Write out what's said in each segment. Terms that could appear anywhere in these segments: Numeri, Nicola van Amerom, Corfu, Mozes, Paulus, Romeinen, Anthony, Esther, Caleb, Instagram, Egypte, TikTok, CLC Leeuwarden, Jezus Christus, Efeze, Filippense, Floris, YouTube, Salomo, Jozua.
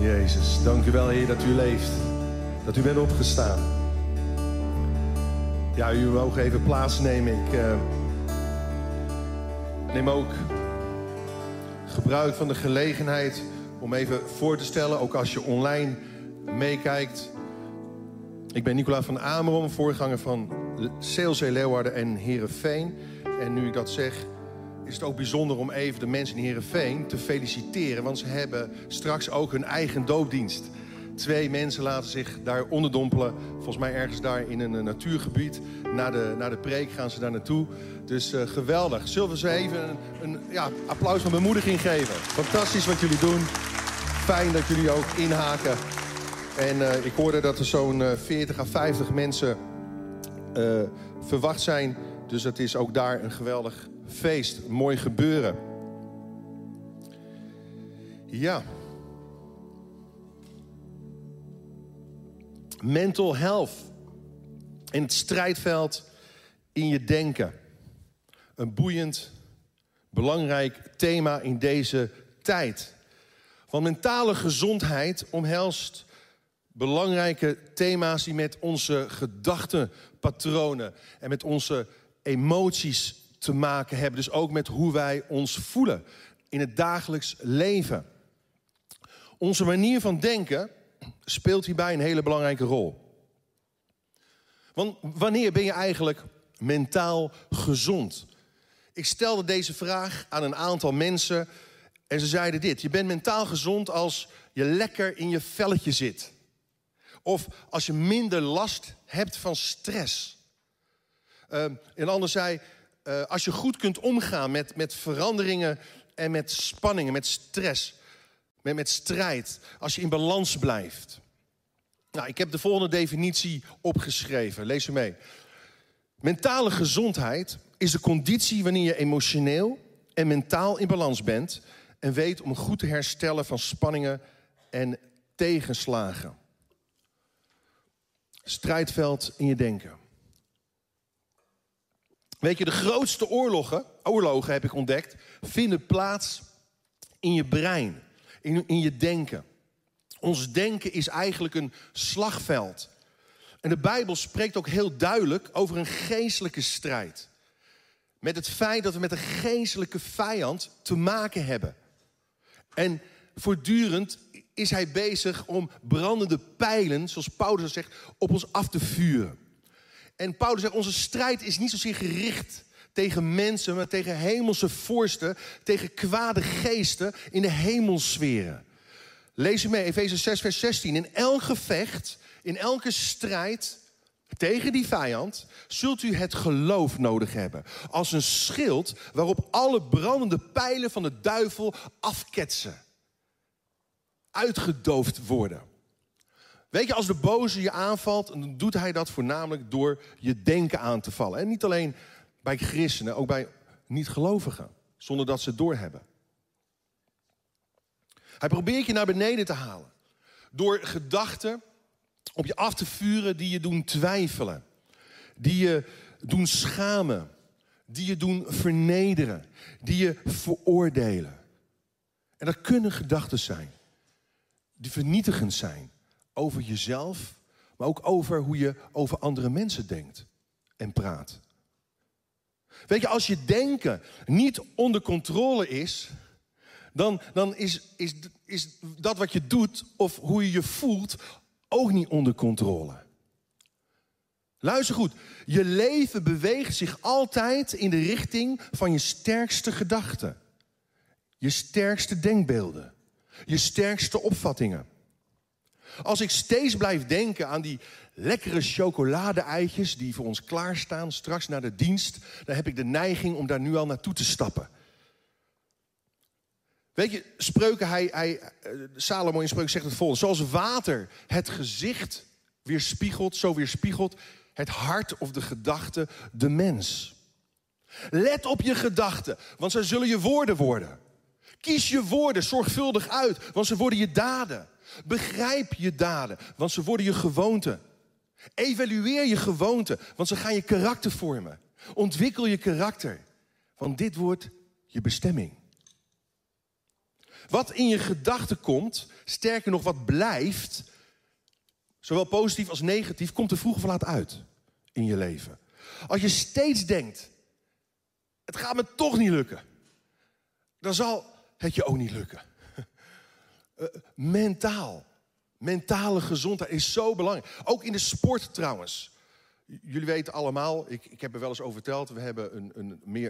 Jezus, dank u wel, Heer, dat u leeft. Dat u bent opgestaan. Ja, u mogen even plaatsnemen. Ik neem ook gebruik van de gelegenheid om even voor te stellen, ook als je online meekijkt. Ik ben Nicola van Amerom, voorganger van CLC Leeuwarden en Heerenveen. En nu ik dat zeg, is het ook bijzonder om even de mensen in Heerenveen te feliciteren. Want ze hebben straks ook hun eigen doopdienst. 2 mensen laten zich daar onderdompelen. Volgens mij ergens daar in een natuurgebied. Na de preek gaan ze daar naartoe. Dus geweldig. Zullen we ze even een applaus van bemoediging geven? Fantastisch wat jullie doen. Fijn dat jullie ook inhaken. En ik hoorde dat er zo'n 40 à 50 mensen verwacht zijn. Dus het is ook daar een geweldig feest. Mooi gebeuren. Ja. Mental health. En het strijdveld in je denken. Een boeiend, belangrijk thema in deze tijd. Want mentale gezondheid omhelst belangrijke thema's die met onze gedachtenpatronen en met onze emoties te maken hebben. Dus ook met hoe wij ons voelen in het dagelijks leven. Onze manier van denken speelt hierbij een hele belangrijke rol. Want wanneer ben je eigenlijk mentaal gezond? Ik stelde deze vraag aan een aantal mensen en ze zeiden dit. Je bent mentaal gezond als je lekker in je velletje zit. Of als je minder last hebt van stress. Een ander zei, als je goed kunt omgaan met veranderingen en met spanningen, met stress, met strijd, als je in balans blijft. Nou, ik heb de volgende definitie opgeschreven. Lees u mee. Mentale gezondheid is de conditie wanneer je emotioneel en mentaal in balans bent en weet om goed te herstellen van spanningen en tegenslagen. Strijdveld in je denken. Weet je, de grootste oorlogen heb ik ontdekt, vinden plaats in je brein, in je denken. Ons denken is eigenlijk een slagveld. En de Bijbel spreekt ook heel duidelijk over een geestelijke strijd. Met het feit dat we met een geestelijke vijand te maken hebben. En voortdurend is hij bezig om brandende pijlen, zoals Paulus zegt, op ons af te vuren. En Paulus zegt, onze strijd is niet zozeer gericht tegen mensen, maar tegen hemelse vorsten, tegen kwade geesten in de hemelsferen. Lees u mee, Efeze 6, vers 16. In elk gevecht, in elke strijd tegen die vijand, zult u het geloof nodig hebben. Als een schild waarop alle brandende pijlen van de duivel afketsen. Uitgedoofd worden. Weet je, als de boze je aanvalt, dan doet hij dat voornamelijk door je denken aan te vallen. En niet alleen bij christenen, ook bij niet-gelovigen. Zonder dat ze het doorhebben. Hij probeert je naar beneden te halen. Door gedachten op je af te vuren die je doen twijfelen. Die je doen schamen. Die je doen vernederen. Die je veroordelen. En dat kunnen gedachten zijn. Die vernietigend zijn. Over jezelf, maar ook over hoe je over andere mensen denkt en praat. Weet je, als je denken niet onder controle is, dan is dat wat je doet of hoe je je voelt ook niet onder controle. Luister goed, je leven beweegt zich altijd in de richting van je sterkste gedachten. Je sterkste denkbeelden, je sterkste opvattingen. Als ik steeds blijf denken aan die lekkere chocolade-eitjes die voor ons klaarstaan straks na de dienst, dan heb ik de neiging om daar nu al naartoe te stappen. Weet je, Spreuken, Salomo in Spreuken zegt het volgende. Zoals water het gezicht weerspiegelt, zo weerspiegelt het hart of de gedachte de mens. Let op je gedachten, want zij zullen je woorden worden. Kies je woorden zorgvuldig uit, want ze worden je daden. Begrijp je daden, want ze worden je gewoonte. Evalueer je gewoonte, want ze gaan je karakter vormen. Ontwikkel je karakter, want dit wordt je bestemming. Wat in je gedachten komt, sterker nog wat blijft, zowel positief als negatief, komt er vroeg of laat uit in je leven. Als je steeds denkt, het gaat me toch niet lukken, dan zal het je ook niet lukken. Mentale gezondheid is zo belangrijk. Ook in de sport trouwens. Jullie weten allemaal, ik heb er wel eens over verteld. We hebben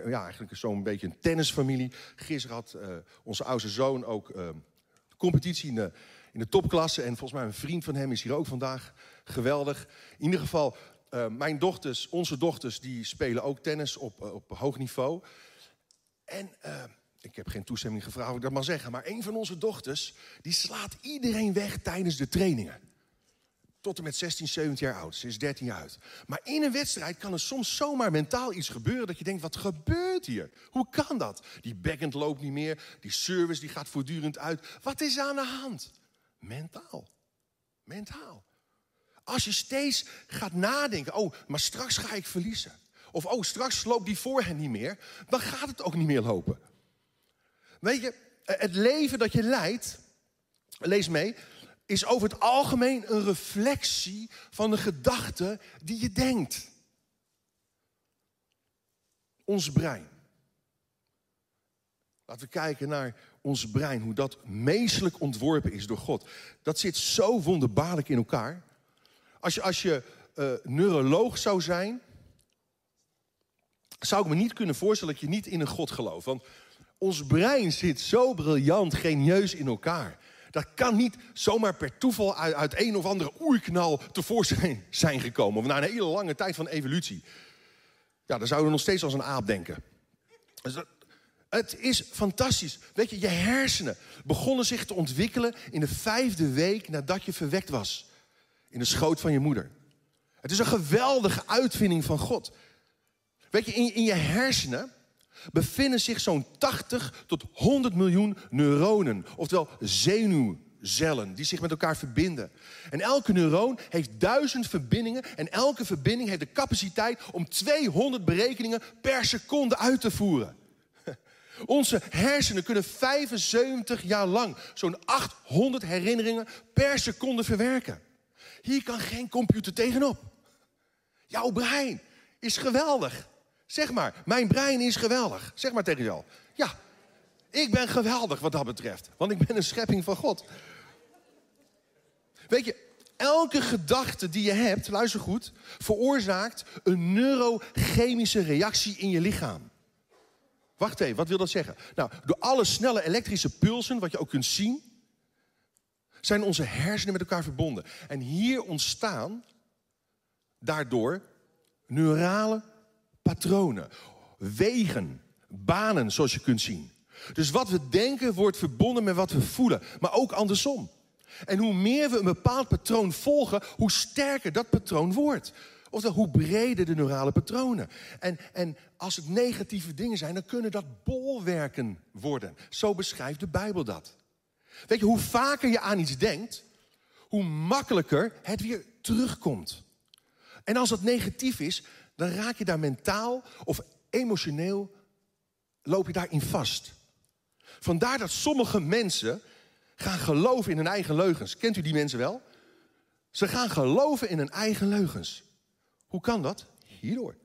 eigenlijk zo'n beetje een tennisfamilie. Gisteren had onze oudste zoon ook competitie in de topklasse. En volgens mij een vriend van hem is hier ook vandaag. Geweldig. In ieder geval, onze dochters, die spelen ook tennis op hoog niveau. En ik heb geen toestemming gevraagd of ik dat mag zeggen. Maar een van onze dochters, die slaat iedereen weg tijdens de trainingen. Tot en met 16, 17 jaar oud. Ze is 13 jaar oud. Maar in een wedstrijd kan er soms zomaar mentaal iets gebeuren dat je denkt, wat gebeurt hier? Hoe kan dat? Die backhand loopt niet meer. Die service die gaat voortdurend uit. Wat is aan de hand? Mentaal. Als je steeds gaat nadenken, oh, maar straks ga ik verliezen. Of oh, straks loopt die voorhand niet meer. Dan gaat het ook niet meer lopen. Weet je, het leven dat je leidt, lees mee, is over het algemeen een reflectie van de gedachten die je denkt. Ons brein. Laten we kijken naar ons brein, hoe dat meestelijk ontworpen is door God. Dat zit zo wonderbaarlijk in elkaar. Als je neuroloog zou zijn, zou ik me niet kunnen voorstellen dat je niet in een God gelooft. Want ons brein zit zo briljant, genieus in elkaar. Dat kan niet zomaar per toeval uit een of andere oerknal tevoorschijn zijn gekomen. Of na een hele lange tijd van evolutie. Ja, dan zouden we nog steeds als een aap denken. Dus het is fantastisch. Weet je, je hersenen begonnen zich te ontwikkelen in de 5e week nadat je verwekt was. In de schoot van je moeder. Het is een geweldige uitvinding van God. Weet je, in je hersenen bevinden zich zo'n 80 tot 100 miljoen neuronen. Oftewel zenuwcellen die zich met elkaar verbinden. En elke neuron heeft 1000 verbindingen. En elke verbinding heeft de capaciteit om 200 berekeningen per seconde uit te voeren. Onze hersenen kunnen 75 jaar lang zo'n 800 herinneringen per seconde verwerken. Hier kan geen computer tegenop. Jouw brein is geweldig. Zeg maar, mijn brein is geweldig. Zeg maar tegen jou. Ja, ik ben geweldig wat dat betreft. Want ik ben een schepping van God. Weet je, elke gedachte die je hebt, luister goed, veroorzaakt een neurochemische reactie in je lichaam. Wacht even, wat wil dat zeggen? Nou, door alle snelle elektrische pulsen, wat je ook kunt zien, zijn onze hersenen met elkaar verbonden. En hier ontstaan daardoor neurale patronen, wegen, banen, zoals je kunt zien. Dus wat we denken wordt verbonden met wat we voelen, maar ook andersom. En hoe meer we een bepaald patroon volgen, hoe sterker dat patroon wordt. Oftewel, hoe breder de neurale patronen. En als het negatieve dingen zijn, dan kunnen dat bolwerken worden. Zo beschrijft de Bijbel dat. Weet je, hoe vaker je aan iets denkt, hoe makkelijker het weer terugkomt. En als dat negatief is, dan raak je daar mentaal of emotioneel, loop je daarin vast. Vandaar dat sommige mensen gaan geloven in hun eigen leugens. Kent u die mensen wel? Ze gaan geloven in hun eigen leugens. Hoe kan dat? Hierdoor.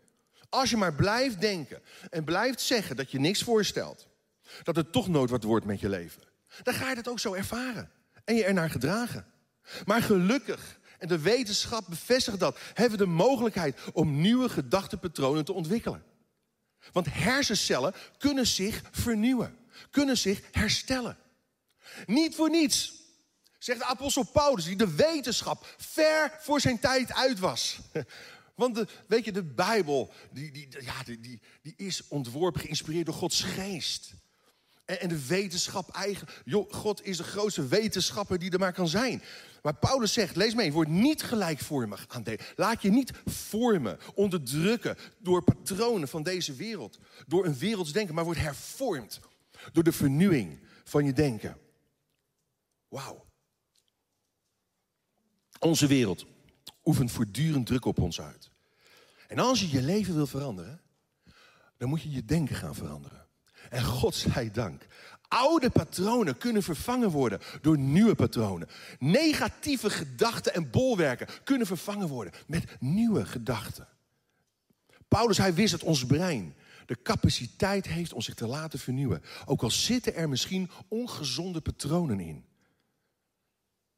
Als je maar blijft denken en blijft zeggen dat je niks voorstelt, dat er toch nooit wat wordt met je leven, dan ga je dat ook zo ervaren en je ernaar gedragen. Maar gelukkig, en de wetenschap bevestigt dat, hebben we de mogelijkheid om nieuwe gedachtenpatronen te ontwikkelen. Want hersencellen kunnen zich vernieuwen, kunnen zich herstellen. Niet voor niets, zegt de apostel Paulus, die de wetenschap ver voor zijn tijd uit was. Want de Bijbel die is ontworpen, geïnspireerd door Gods geest. En de wetenschap eigenlijk, joh, God is de grootste wetenschapper die er maar kan zijn. Maar Paulus zegt, lees mee, word niet gelijkvormig aan deze. Laat je niet vormen, onderdrukken door patronen van deze wereld. Door een werelds denken, maar word hervormd door de vernieuwing van je denken. Wauw. Onze wereld oefent voortdurend druk op ons uit. En als je je leven wil veranderen, dan moet je je denken gaan veranderen. En God zij dank, Oude patronen kunnen vervangen worden door nieuwe patronen. Negatieve gedachten en bolwerken kunnen vervangen worden met nieuwe gedachten. Paulus, hij wist dat ons brein de capaciteit heeft om zich te laten vernieuwen. Ook al zitten er misschien ongezonde patronen in.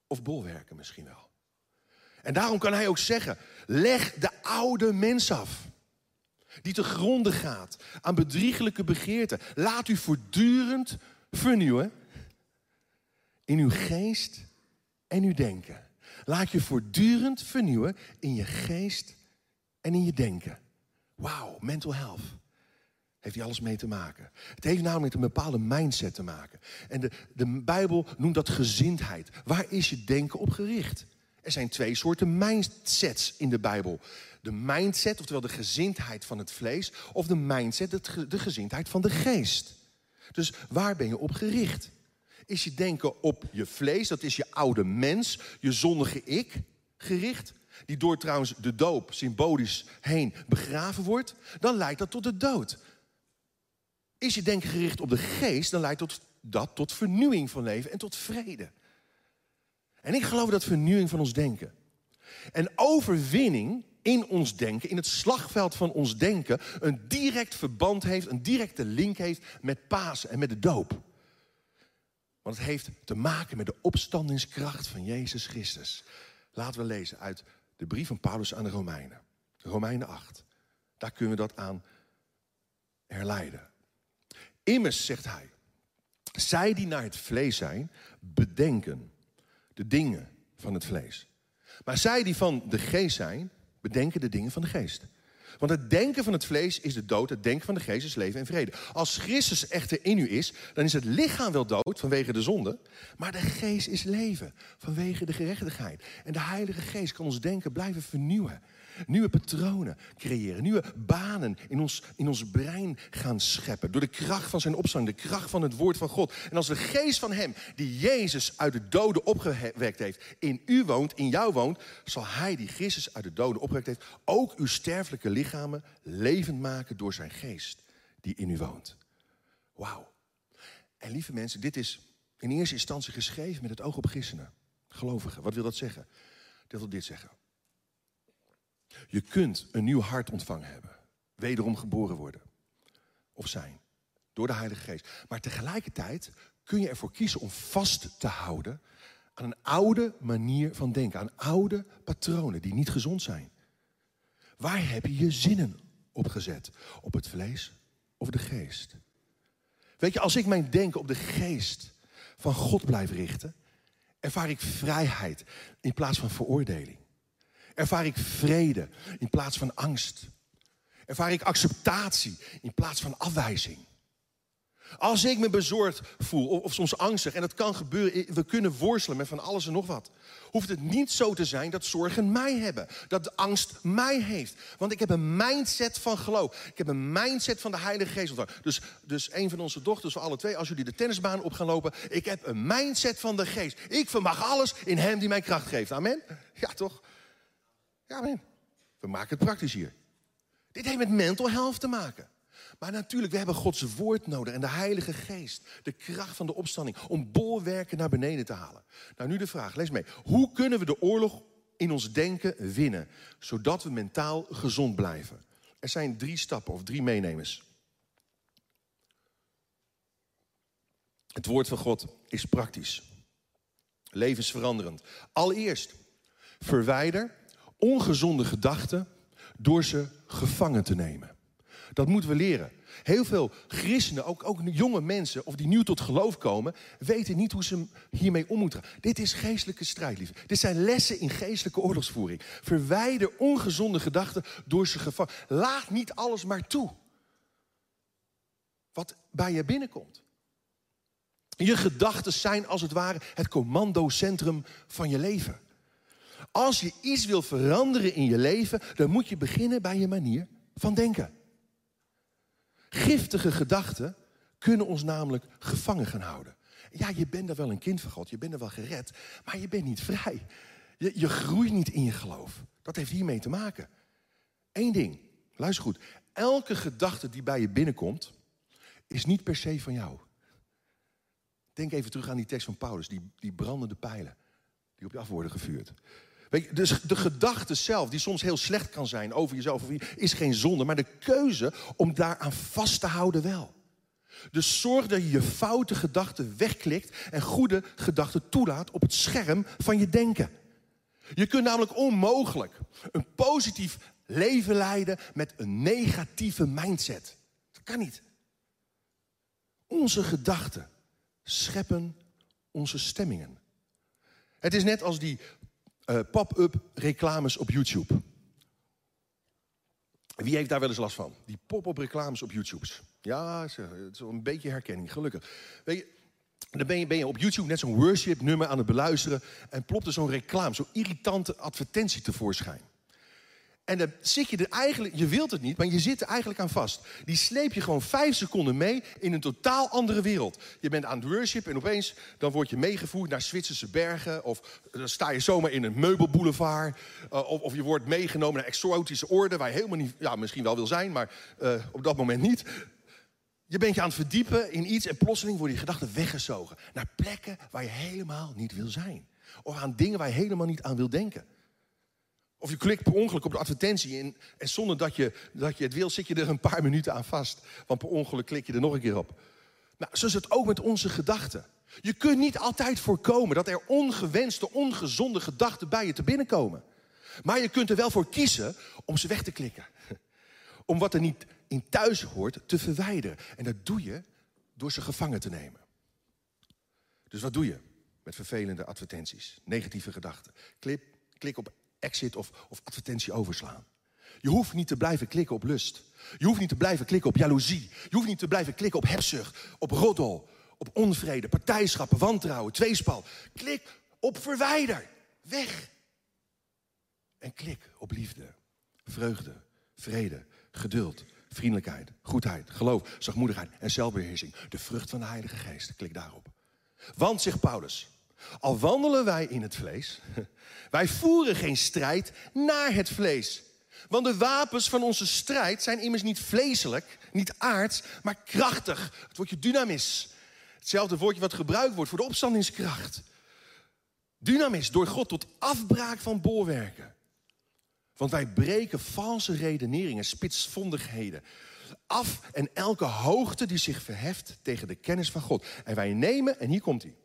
Of bolwerken misschien wel. En daarom kan hij ook zeggen, leg de oude mens af. Die te gronde gaat aan bedrieglijke begeerten. Laat u voortdurend vernieuwen in uw geest en uw denken. Laat je voortdurend vernieuwen in je geest en in je denken. Wauw, mental health. Heeft hier alles mee te maken. Het heeft namelijk een bepaalde mindset te maken. En de Bijbel noemt dat gezindheid. Waar is je denken op gericht? Er zijn twee soorten mindsets in de Bijbel. De mindset, oftewel de gezindheid van het vlees. Of de mindset, de gezindheid van de geest. Dus waar ben je op gericht? Is je denken op je vlees, dat is je oude mens, je zondige ik, gericht? Die door trouwens de doop symbolisch heen begraven wordt. Dan leidt dat tot de dood. Is je denken gericht op de geest, dan leidt dat tot vernieuwing van leven en tot vrede. En ik geloof dat vernieuwing van ons denken. En overwinning in ons denken, in het slagveld van ons denken, een direct verband heeft, een directe link heeft met Pasen en met de doop. Want het heeft te maken met de opstandingskracht van Jezus Christus. Laten we lezen uit de brief van Paulus aan de Romeinen. Romeinen 8. Daar kunnen we dat aan herleiden. Immers, zegt hij, zij die naar het vlees zijn, bedenken de dingen van het vlees. Maar zij die van de geest zijn, bedenken de dingen van de geest. Want het denken van het vlees is de dood, het denken van de geest is leven en vrede. Als Christus echter in u is, dan is het lichaam wel dood vanwege de zonde, maar de geest is leven vanwege de gerechtigheid. En de Heilige Geest kan ons denken blijven vernieuwen. Nieuwe patronen creëren, nieuwe banen in ons brein gaan scheppen. Door de kracht van zijn opstanding, de kracht van het woord van God. En als de geest van hem, die Jezus uit de doden opgewekt heeft, in u woont, in jou woont, zal hij die Christus uit de doden opgewekt heeft, ook uw sterfelijke lichamen levend maken door zijn geest die in u woont. Wauw. En lieve mensen, dit is in eerste instantie geschreven met het oog op christenen, gelovigen. Wat wil dat zeggen? Dat wil dit zeggen. Je kunt een nieuw hart ontvangen hebben. Wederom geboren worden. Of zijn. Door de Heilige Geest. Maar tegelijkertijd kun je ervoor kiezen om vast te houden aan een oude manier van denken. Aan oude patronen die niet gezond zijn. Waar heb je je zinnen op gezet? Op het vlees of de geest? Weet je, als ik mijn denken op de geest van God blijf richten, ervaar ik vrijheid in plaats van veroordeling. Ervaar ik vrede in plaats van angst. Ervaar ik acceptatie in plaats van afwijzing. Als ik me bezorgd voel of soms angstig, en dat kan gebeuren, we kunnen worstelen met van alles en nog wat, hoeft het niet zo te zijn dat zorgen mij hebben, dat de angst mij heeft. Want ik heb een mindset van geloof. Ik heb een mindset van de Heilige Geest ontvangen. Dus een van onze dochters, we alle twee, als jullie de tennisbaan op gaan lopen, ik heb een mindset van de Geest. Ik vermag alles in hem die mij kracht geeft. Amen? Ja, toch? Ja, man. We maken het praktisch hier. Dit heeft met mental health te maken. Maar natuurlijk, we hebben Gods woord nodig en de Heilige Geest. De kracht van de opstanding om bolwerken naar beneden te halen. Nou, nu de vraag. Lees mee. Hoe kunnen we de oorlog in ons denken winnen? Zodat we mentaal gezond blijven. Er zijn 3 stappen of 3 meenemers. Het woord van God is praktisch. Levensveranderend. Allereerst, verwijder ongezonde gedachten door ze gevangen te nemen. Dat moeten we leren. Heel veel christenen, ook jonge mensen, of die nieuw tot geloof komen, weten niet hoe ze hiermee om moeten gaan. Dit is geestelijke strijd, lief. Dit zijn lessen in geestelijke oorlogsvoering. Verwijder ongezonde gedachten door ze gevangen. Laat niet alles maar toe wat bij je binnenkomt. Je gedachten zijn als het ware het commandocentrum van je leven. Als je iets wil veranderen in je leven, dan moet je beginnen bij je manier van denken. Giftige gedachten kunnen ons namelijk gevangen gaan houden. Ja, je bent er wel een kind van God, je bent er wel gered, maar je bent niet vrij. Je groeit niet in je geloof. Dat heeft hiermee te maken. 1 ding, luister goed. Elke gedachte die bij je binnenkomt, is niet per se van jou. Denk even terug aan die tekst van Paulus. Die brandende pijlen die op je af worden gevuurd. Weet je, dus de gedachte zelf, die soms heel slecht kan zijn over jezelf, is geen zonde. Maar de keuze om daaraan vast te houden wel. Dus zorg dat je je foute gedachten wegklikt en goede gedachten toelaat op het scherm van je denken. Je kunt namelijk onmogelijk een positief leven leiden met een negatieve mindset. Dat kan niet. Onze gedachten scheppen onze stemmingen. Het is net als die pop-up reclames op YouTube. Wie heeft daar wel eens last van? Die pop-up reclames op YouTube. Ja, het is wel een beetje herkenning, gelukkig. Weet je, dan ben je op YouTube net zo'n worship nummer aan het beluisteren en plopte zo'n reclame, zo'n irritante advertentie tevoorschijn. En dan zit je er eigenlijk, je wilt het niet, maar je zit er eigenlijk aan vast. Die sleep je gewoon 5 seconden mee in een totaal andere wereld. Je bent aan het worship en opeens dan word je meegevoerd naar Zwitserse bergen. Of dan sta je zomaar in een meubelboulevard. Of je wordt meegenomen naar exotische oorden waar je helemaal niet, ja, misschien wel wil zijn, maar op dat moment niet. Je bent je aan het verdiepen in iets en plotseling worden je gedachten weggezogen. Naar plekken waar je helemaal niet wil zijn. Of aan dingen waar je helemaal niet aan wil denken. Of je klikt per ongeluk op de advertentie en zonder dat je het wil, zit je er een paar minuten aan vast. Want per ongeluk klik je er nog een keer op. Nou, zo is het ook met onze gedachten. Je kunt niet altijd voorkomen dat er ongewenste, ongezonde gedachten bij je te binnenkomen. Maar je kunt er wel voor kiezen om ze weg te klikken. Om wat er niet in thuis hoort te verwijderen. En dat doe je door ze gevangen te nemen. Dus wat doe je met vervelende advertenties? Negatieve gedachten. Klik op exit of advertentie overslaan. Je hoeft niet te blijven klikken op lust. Je hoeft niet te blijven klikken op jaloezie. Je hoeft niet te blijven klikken op hebzucht, op roddel, op onvrede, partijschappen, wantrouwen, tweespal. Klik op verwijder, weg. En klik op liefde, vreugde, vrede, geduld, vriendelijkheid, goedheid, geloof, zachtmoedigheid en zelfbeheersing. De vrucht van de Heilige Geest, klik daarop. Want, zegt Paulus, al wandelen wij in het vlees, wij voeren geen strijd naar het vlees. Want de wapens van onze strijd zijn immers niet vleeselijk, niet aards, maar krachtig. Het woordje dynamis, hetzelfde woordje wat gebruikt wordt voor de opstandingskracht. Dynamis, door God tot afbraak van bolwerken. Want wij breken valse redeneringen, spitsvondigheden af en elke hoogte die zich verheft tegen de kennis van God. En wij nemen, en hier komt hij.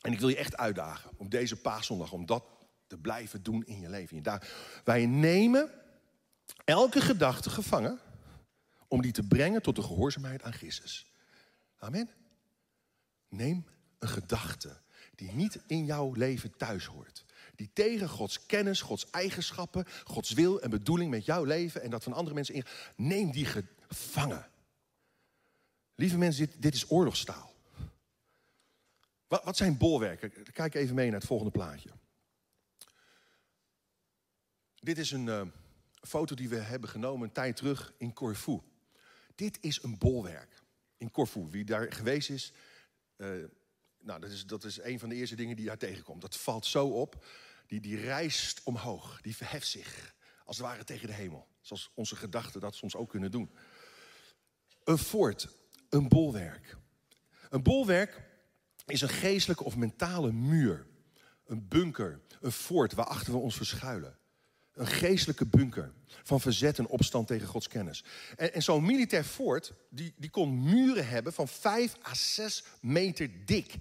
En ik wil je echt uitdagen om deze Paaszondag, om dat te blijven doen in je leven. Wij nemen elke gedachte gevangen om die te brengen tot de gehoorzaamheid aan Christus. Amen. Neem een gedachte die niet in jouw leven thuis hoort. Die tegen Gods kennis, Gods eigenschappen, Gods wil en bedoeling met jouw leven en dat van andere mensen in. Neem die gevangen. Lieve mensen, dit is oorlogstaal. Wat zijn bolwerken? Kijk even mee naar het volgende plaatje. Dit is een foto die we hebben genomen een tijd terug in Corfu. Dit is een bolwerk in Corfu. Wie daar geweest is, dat is een van de eerste dingen die daar tegenkomt. Dat valt zo op, die rijst omhoog, die verheft zich. Als het ware tegen de hemel. Zoals onze gedachten dat soms ook kunnen doen. Een fort, een bolwerk. Een bolwerk is een geestelijke of mentale muur. Een bunker, een fort waarachter we ons verschuilen. Een geestelijke bunker van verzet en opstand tegen Gods kennis. En zo'n militair fort, die kon muren hebben van 5 à 6 meter dik.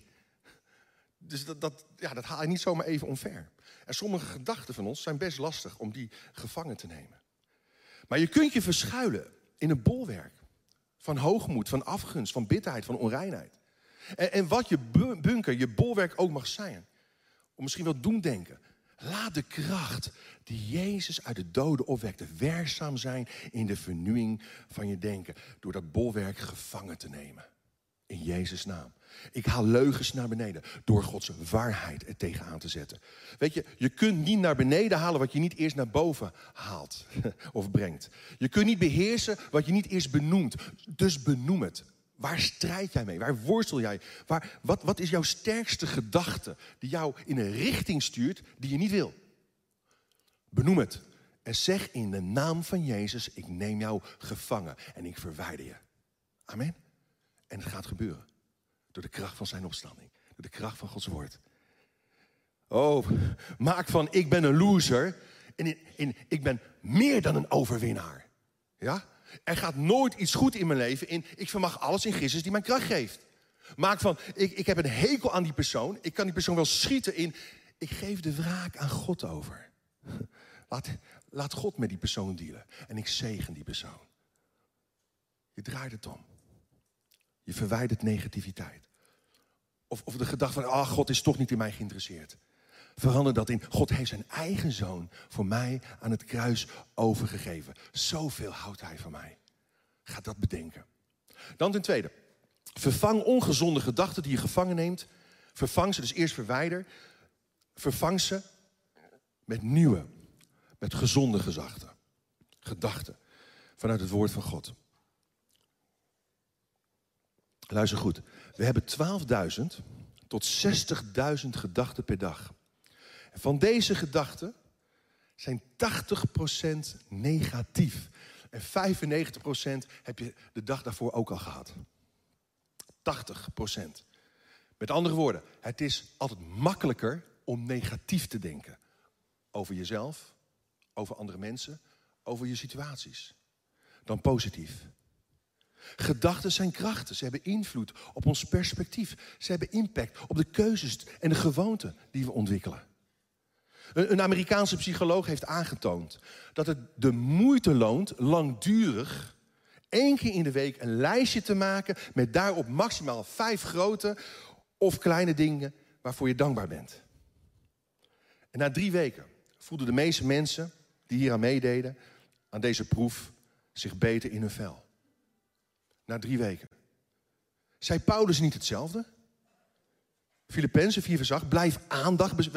Dus dat haal je niet zomaar even omver. En sommige gedachten van ons zijn best lastig om die gevangen te nemen. Maar je kunt je verschuilen in een bolwerk. Van hoogmoed, van afgunst, van bitterheid, van onreinheid. En wat je bunker, je bolwerk ook mag zijn. Of misschien wel doemdenken. Laat de kracht die Jezus uit de doden opwekte werkzaam zijn in de vernieuwing van je denken. Door dat bolwerk gevangen te nemen. In Jezus' naam. Ik haal leugens naar beneden door Gods waarheid er tegenaan te zetten. Weet je, je kunt niet naar beneden halen wat je niet eerst naar boven haalt of brengt. Je kunt niet beheersen wat je niet eerst benoemt. Dus benoem het. Waar strijd jij mee? Waar worstel jij? Wat is jouw sterkste gedachte die jou in een richting stuurt die je niet wil? Benoem het. En zeg in de naam van Jezus, ik neem jou gevangen en ik verwijder je. Amen. En het gaat gebeuren. Door de kracht van zijn opstanding. Door de kracht van Gods woord. Oh, maak van ik ben een loser. En ik ben meer dan een overwinnaar. Ja? Er gaat nooit iets goed in mijn leven. En ik vermag alles in Christus die mij kracht geeft. Maak van, ik heb een hekel aan die persoon. Ik kan die persoon wel schieten in. Ik geef de wraak aan God over. Laat God met die persoon dealen. En ik zegen die persoon. Je draait het om. Je verwijdert negativiteit. Of de gedachte van, God is toch niet in mij geïnteresseerd. Verander dat in, God heeft zijn eigen zoon voor mij aan het kruis overgegeven. Zoveel houdt hij van mij. Ga dat bedenken. Dan ten tweede. Vervang ongezonde gedachten die je gevangen neemt. Vervang ze, dus eerst verwijder. Vervang ze met nieuwe, met gezonde gedachten. Vanuit het woord van God. Luister goed. We hebben 12.000 tot 60.000 gedachten per dag. En van deze gedachten zijn 80% negatief. En 95% heb je de dag daarvoor ook al gehad. 80%. Met andere woorden, het is altijd makkelijker om negatief te denken. Over jezelf, over andere mensen, over je situaties. Dan positief. Gedachten zijn krachten. Ze hebben invloed op ons perspectief. Ze hebben impact op de keuzes en de gewoonten die we ontwikkelen. Een Amerikaanse psycholoog heeft aangetoond dat het de moeite loont langdurig 1 keer in de week een lijstje te maken met daarop maximaal 5 grote of kleine dingen waarvoor je dankbaar bent. En na 3 weken voelden de meeste mensen die hieraan meededen, aan deze proef, zich beter in hun vel. Na 3 weken. Zei Paulus niet hetzelfde? Filippense 4 vers 8, blijf aandacht.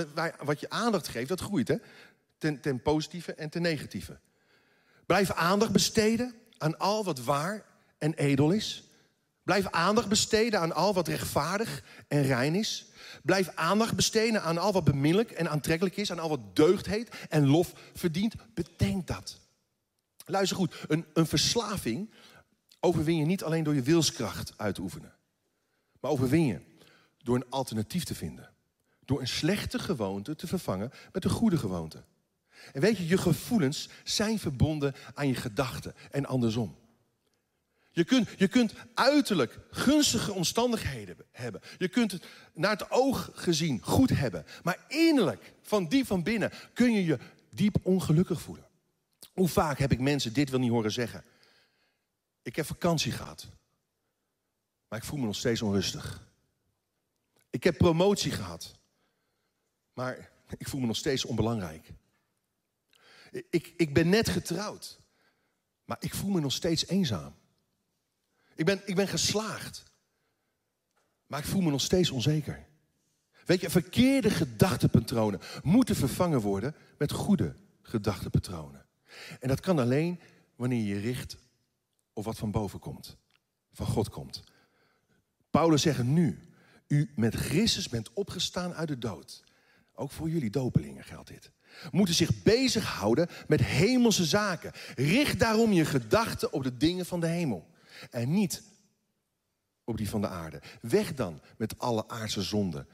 Wat je aandacht geeft, dat groeit, hè? Ten positieve en ten negatieve. Blijf aandacht besteden aan al wat waar en edel is. Blijf aandacht besteden aan al wat rechtvaardig en rein is. Blijf aandacht besteden aan al wat beminnelijk en aantrekkelijk is. Aan al wat deugd heet en lof verdient. Bedenk dat. Luister goed, een verslaving overwin je niet alleen door je wilskracht uit te oefenen. Maar overwin je door een alternatief te vinden. Door een slechte gewoonte te vervangen met een goede gewoonte. En weet je, je gevoelens zijn verbonden aan je gedachten en andersom. Je kunt uiterlijk gunstige omstandigheden hebben. Je kunt het naar het oog gezien goed hebben. Maar innerlijk, van diep van binnen, kun je je diep ongelukkig voelen. Hoe vaak heb ik mensen dit wel niet horen zeggen? Ik heb vakantie gehad, maar ik voel me nog steeds onrustig. Ik heb promotie gehad, maar ik voel me nog steeds onbelangrijk. Ik ben net getrouwd, maar ik voel me nog steeds eenzaam. Ik ben geslaagd, maar ik voel me nog steeds onzeker. Weet je, verkeerde gedachtenpatronen moeten vervangen worden met goede gedachtenpatronen. En dat kan alleen wanneer je richt op wat van boven komt, van God komt. Paulus zegt nu, u met Christus bent opgestaan uit de dood. Ook voor jullie dopelingen geldt dit. Moeten zich bezighouden met hemelse zaken. Richt daarom je gedachten op de dingen van de hemel. En niet op die van de aarde. Weg dan met alle aardse zonden.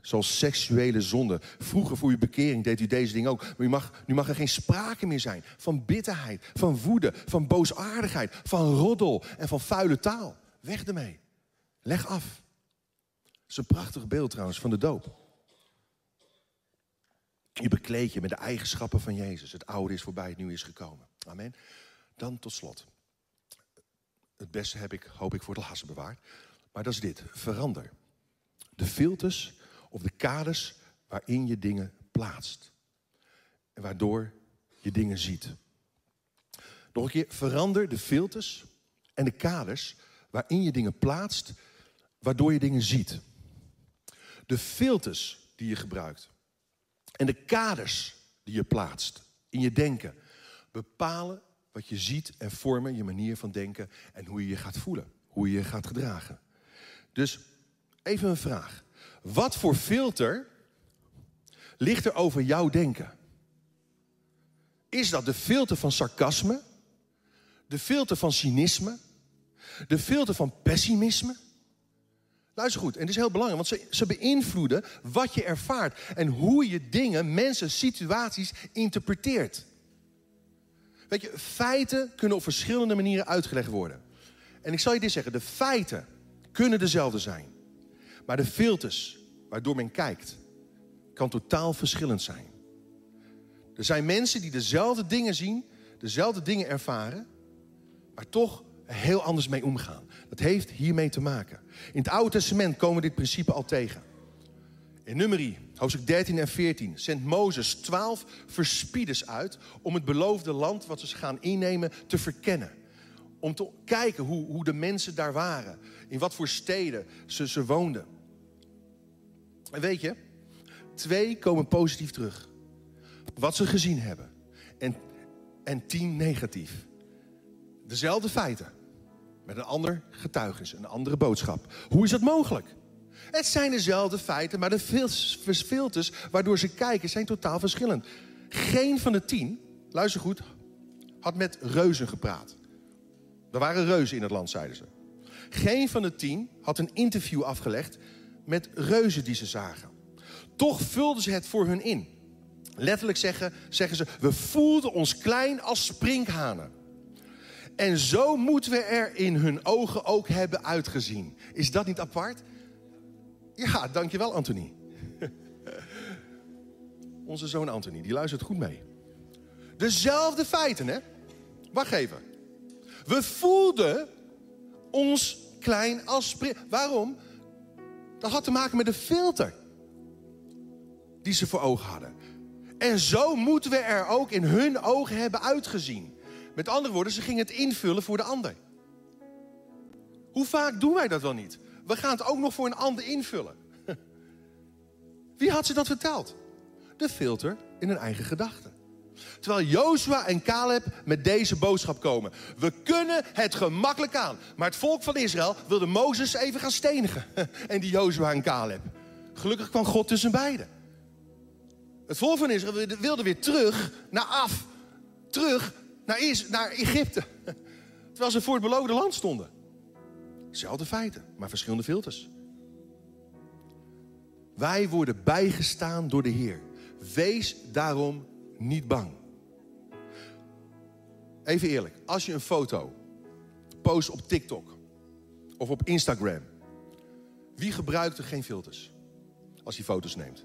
Zoals seksuele zonde. Vroeger voor uw bekering deed u deze dingen ook. Maar nu mag er geen sprake meer zijn van bitterheid, van woede, van boosaardigheid, van roddel en van vuile taal. Weg ermee. Leg af. Dat is een prachtig beeld trouwens van de doop. Je bekleed je met de eigenschappen van Jezus. Het oude is voorbij, het nieuwe is gekomen. Amen. Dan tot slot. Het beste hoop ik voor het laatste bewaard. Maar dat is dit. Verander de filters of de kaders waarin je dingen plaatst. En waardoor je dingen ziet. Nog een keer, verander de filters en de kaders waarin je dingen plaatst, waardoor je dingen ziet. De filters die je gebruikt en de kaders die je plaatst in je denken, bepalen wat je ziet en vormen je manier van denken en hoe je je gaat voelen, hoe je je gaat gedragen. Dus even een vraag. Wat voor filter ligt er over jouw denken? Is dat de filter van sarcasme? De filter van cynisme? De filter van pessimisme? Luister goed, en dit is heel belangrijk, want ze beïnvloeden wat je ervaart. En hoe je dingen, mensen, situaties interpreteert. Weet je, feiten kunnen op verschillende manieren uitgelegd worden. En ik zal je dit zeggen, de feiten kunnen dezelfde zijn. Maar de filters waardoor men kijkt, kan totaal verschillend zijn. Er zijn mensen die dezelfde dingen zien, dezelfde dingen ervaren, maar toch heel anders mee omgaan. Dat heeft hiermee te maken. In het Oude Testament komen we dit principe al tegen. In Numeri, hoofdstuk 13 en 14, zendt Mozes 12 verspieders uit om het beloofde land wat ze gaan innemen te verkennen. Om te kijken hoe de mensen daar waren. In wat voor steden ze woonden. En weet je, 2 komen positief terug. Wat ze gezien hebben. En 10 negatief. Dezelfde feiten. Met een ander getuigenis, een andere boodschap. Hoe is dat mogelijk? Het zijn dezelfde feiten, maar de filters waardoor ze kijken zijn totaal verschillend. Geen van de 10, luister goed, had met reuzen gepraat. Er waren reuzen in het land, zeiden ze. Geen van de 10 had een interview afgelegd met reuzen die ze zagen. Toch vulden ze het voor hun in. Letterlijk zeggen ze, we voelden ons klein als sprinkhanen. En zo moeten we er in hun ogen ook hebben uitgezien. Is dat niet apart? Ja, dankjewel Anthony. Onze zoon Anthony, die luistert goed mee. Dezelfde feiten, hè? Wacht even. We voelden ons klein als sprinkhanen. Waarom? Dat had te maken met de filter die ze voor ogen hadden. En zo moeten we er ook in hun ogen hebben uitgezien. Met andere woorden, ze gingen het invullen voor de ander. Hoe vaak doen wij dat wel niet? We gaan het ook nog voor een ander invullen. Wie had ze dat verteld? De filter in hun eigen gedachten. Terwijl Jozua en Caleb met deze boodschap komen. We kunnen het gemakkelijk aan. Maar het volk van Israël wilde Mozes even gaan stenigen. En die Jozua en Caleb. Gelukkig kwam God tussen beiden. Het volk van Israël wilde weer terug naar af. Terug naar Egypte. Terwijl ze voor het beloofde land stonden. Zelfde feiten, maar verschillende filters. Wij worden bijgestaan door de Heer. Wees daarom niet bang. Even eerlijk, als je een foto post op TikTok of op Instagram. Wie gebruikt er geen filters? Als hij foto's neemt.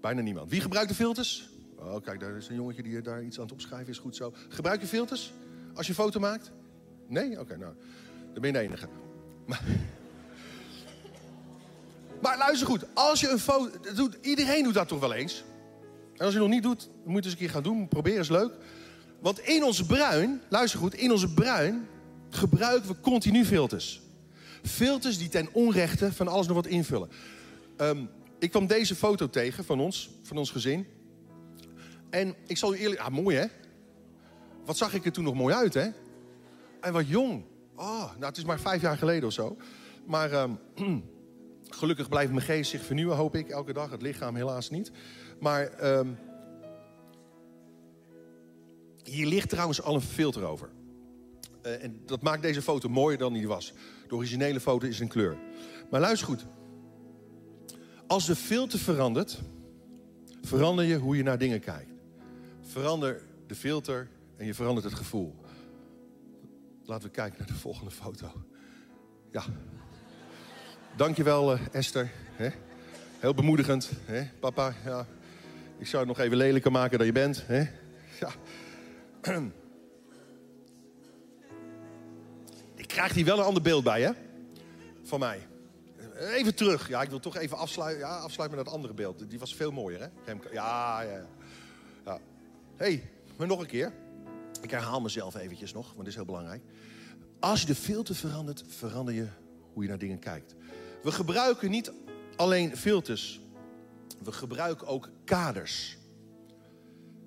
Bijna niemand. Wie gebruikt de filters? Oh, kijk, daar is een jongetje die daar iets aan het opschrijven is. Goed zo. Gebruik je filters als je een foto maakt? Nee? Oké, nou. Dan ben je de enige. Maar luister goed. Als je een foto doet, iedereen doet dat toch wel eens? En als je het nog niet doet, dan moet je het eens een keer gaan doen. Probeer eens leuk. Want in ons brein, luister goed, in ons brein gebruiken we continu filters. Filters die ten onrechte van alles nog wat invullen. Ik kwam deze foto tegen van ons gezin. En ik zal u eerlijk... Ah, mooi, hè? Wat zag ik er toen nog mooi uit, hè? En wat jong. Oh, nou, het is maar 5 jaar geleden of zo. Maar gelukkig blijft mijn geest zich vernieuwen, hoop ik. Elke dag, het lichaam helaas niet. Maar hier ligt trouwens al een filter over. En dat maakt deze foto mooier dan die was. De originele foto is een kleur. Maar luister goed. Als de filter verandert, verander je hoe je naar dingen kijkt. Verander de filter en je verandert het gevoel. Laten we kijken naar de volgende foto. Ja. Dankjewel Esther. He? Heel bemoedigend. He? Papa, ja. Ik zou het nog even lelijker maken dan je bent. He? Ja. Ik krijg hier wel een ander beeld bij, hè? Van mij. Even terug. Ja, ik wil toch even afsluiten. Ja, afsluiten met dat andere beeld. Die was veel mooier, hè? Ja, ja, ja. Hey, maar nog een keer. Ik herhaal mezelf eventjes nog, want dit is heel belangrijk. Als je de filter verandert, verander je hoe je naar dingen kijkt. We gebruiken niet alleen filters. We gebruiken ook kaders.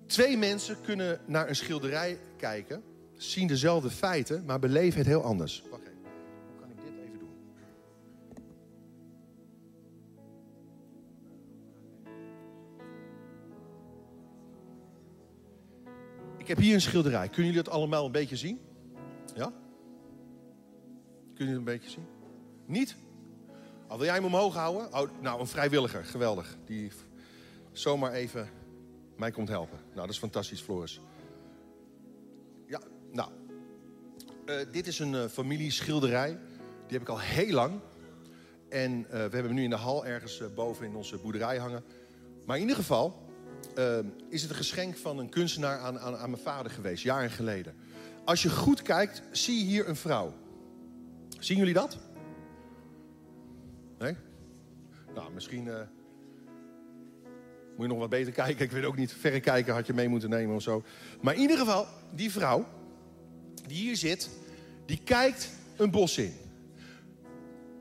2 mensen kunnen naar een schilderij kijken, zien dezelfde feiten, maar beleven het heel anders. Wacht even. Hoe kan ik dit even doen? Ik heb hier een schilderij. Kunnen jullie dat allemaal een beetje zien? Ja? Kunnen jullie het een beetje zien? Niet? Oh, wil jij hem omhoog houden? Oh, nou, een vrijwilliger, geweldig. Die zomaar even mij komt helpen. Nou, dat is fantastisch, Floris. Ja, nou. Dit is een familieschilderij. Die heb ik al heel lang. En we hebben hem nu in de hal ergens boven in onze boerderij hangen. Maar in ieder geval is het een geschenk van een kunstenaar aan mijn vader geweest, jaren geleden. Als je goed kijkt, zie je hier een vrouw. Zien jullie dat? Nee? Nou, misschien moet je nog wat beter kijken. Ik weet ook niet, verrekijker had je mee moeten nemen of zo. Maar in ieder geval, die vrouw die hier zit, die kijkt een bos in.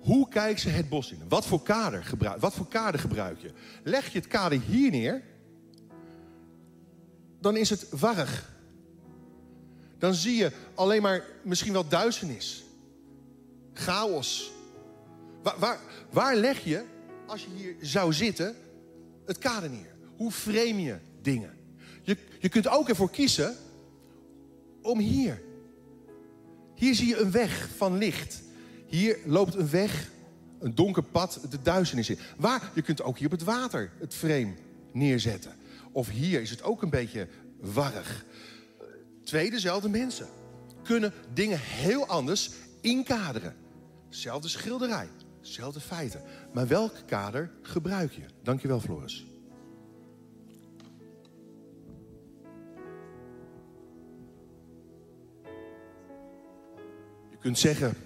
Hoe kijkt ze het bos in? Wat voor kader gebruik je? Leg je het kader hier neer, dan is het warrig. Dan zie je alleen maar misschien wel duisternis. Chaos. Waar leg je, als je hier zou zitten, het kader neer? Hoe frame je dingen? Je kunt ook ervoor kiezen om hier. Hier zie je een weg van licht. Hier loopt een weg, een donker pad, de duisternis in. Je kunt ook hier op het water het frame neerzetten. Of hier is het ook een beetje warrig. Twee dezelfde mensen kunnen dingen heel anders inkaderen. Zelfde schilderij, zelfde feiten. Maar welk kader gebruik je? Dankjewel, Floris. Je kunt zeggen,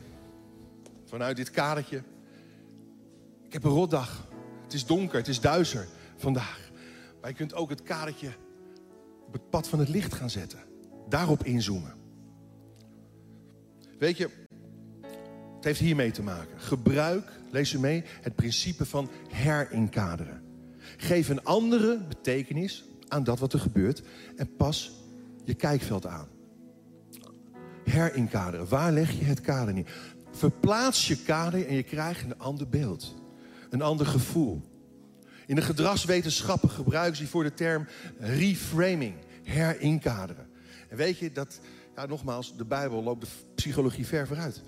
vanuit dit kadertje, ik heb een rotdag. Het is donker, het is duister vandaag. Maar je kunt ook het kadertje op het pad van het licht gaan zetten. Daarop inzoomen. Weet je, het heeft hiermee te maken. Gebruik, lees u mee, het principe van herinkaderen. Geef een andere betekenis aan dat wat er gebeurt. En pas je kijkveld aan. Herinkaderen, waar leg je het kader neer? Verplaats je kader en je krijgt een ander beeld. Een ander gevoel. In de gedragswetenschappen gebruiken ze voor de term reframing. Herinkaderen. En weet je dat, ja, nogmaals, de Bijbel loopt de psychologie ver vooruit.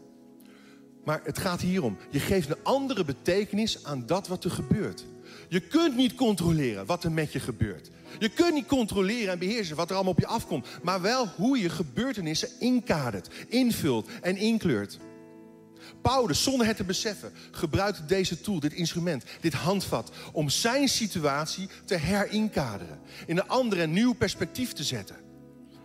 Maar het gaat hierom. Je geeft een andere betekenis aan dat wat er gebeurt. Je kunt niet controleren wat er met je gebeurt. Je kunt niet controleren en beheersen wat er allemaal op je afkomt. Maar wel hoe je gebeurtenissen inkadert, invult en inkleurt. Paulus, zonder het te beseffen, gebruikt deze tool, dit instrument, dit handvat, om zijn situatie te herinkaderen. In een ander en nieuw perspectief te zetten.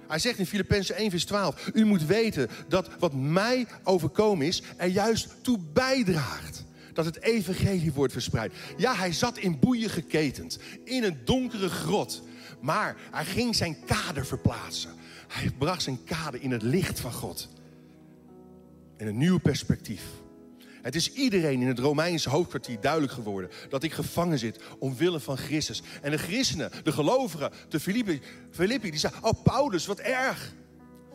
Hij zegt in Filippense 1 vers 12... U moet weten dat wat mij overkomen is er juist toe bijdraagt. Dat het evangelie wordt verspreid. Ja, hij zat in boeien geketend. In een donkere grot. Maar hij ging zijn kader verplaatsen. Hij bracht zijn kader in het licht van God. En een nieuw perspectief. Het is iedereen in het Romeinse hoofdkwartier duidelijk geworden dat ik gevangen zit omwille van Christus. En de christenen, de gelovigen, de Filippi, die zeiden, oh Paulus, wat erg.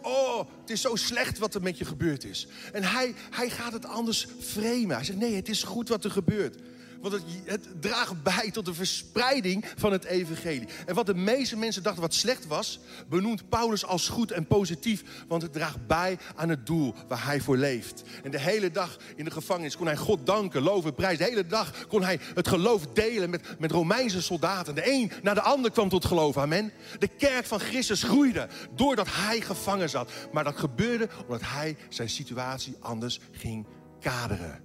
Oh, het is zo slecht wat er met je gebeurd is. En hij gaat het anders framen. Hij zegt, nee, het is goed wat er gebeurt. Want het draagt bij tot de verspreiding van het evangelie. En wat de meeste mensen dachten wat slecht was, benoemt Paulus als goed en positief. Want het draagt bij aan het doel waar hij voor leeft. En de hele dag in de gevangenis kon hij God danken, loven, prijzen. De hele dag kon hij het geloof delen met Romeinse soldaten. De een na de ander kwam tot geloof, amen. De kerk van Christus groeide doordat hij gevangen zat. Maar dat gebeurde omdat hij zijn situatie anders ging kaderen.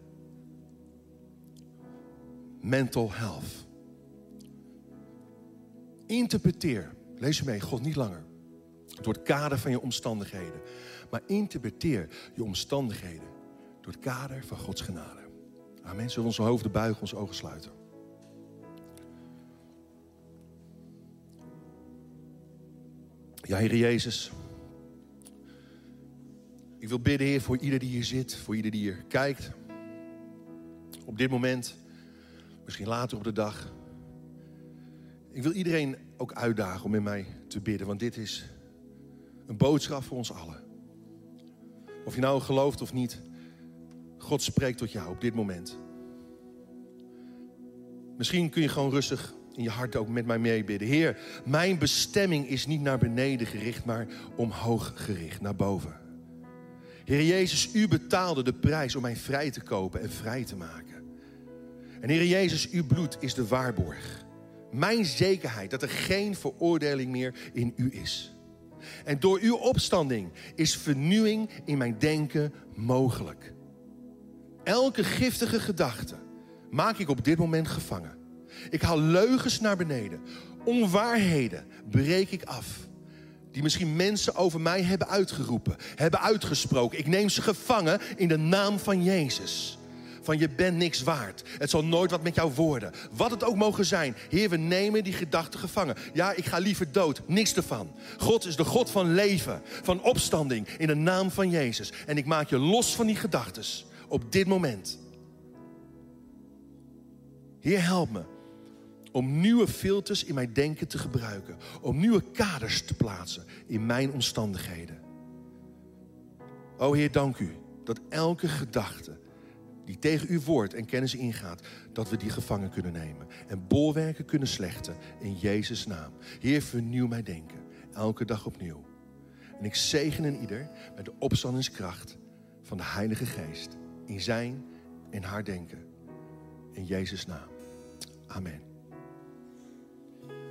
Mental health. Interpreteer, lees mee, God niet langer. Door het kader van je omstandigheden. Maar interpreteer je omstandigheden door het kader van Gods genade. Amen. Zullen we onze hoofden buigen, onze ogen sluiten. Ja, Heer Jezus. Ik wil bidden, Heer, voor ieder die hier zit, voor ieder die hier kijkt. Op dit moment. Misschien later op de dag. Ik wil iedereen ook uitdagen om in mij te bidden. Want dit is een boodschap voor ons allen. Of je nou gelooft of niet. God spreekt tot jou op dit moment. Misschien kun je gewoon rustig in je hart ook met mij meebidden. Heer, mijn bestemming is niet naar beneden gericht, maar omhoog gericht, naar boven. Heer Jezus, u betaalde de prijs om mij vrij te kopen en vrij te maken. En Heer Jezus, uw bloed is de waarborg. Mijn zekerheid dat er geen veroordeling meer in u is. En door uw opstanding is vernieuwing in mijn denken mogelijk. Elke giftige gedachte maak ik op dit moment gevangen. Ik haal leugens naar beneden. Onwaarheden breek ik af. Die misschien mensen over mij hebben uitgeroepen, hebben uitgesproken. Ik neem ze gevangen in de naam van Jezus. Van je bent niks waard. Het zal nooit wat met jou worden. Wat het ook mogen zijn. Heer, we nemen die gedachten gevangen. Ja, ik ga liever dood. Niks ervan. God is de God van leven. Van opstanding. In de naam van Jezus. En ik maak je los van die gedachten. Op dit moment. Heer, help me. Om nieuwe filters in mijn denken te gebruiken. Om nieuwe kaders te plaatsen. In mijn omstandigheden. O Heer, dank u. Dat elke gedachte die tegen uw woord en kennis ingaat, dat we die gevangen kunnen nemen. En bolwerken kunnen slechten in Jezus' naam. Heer, vernieuw mijn denken. Elke dag opnieuw. En ik zegen een ieder met de opstandingskracht van de Heilige Geest. In zijn en haar denken. In Jezus' naam. Amen.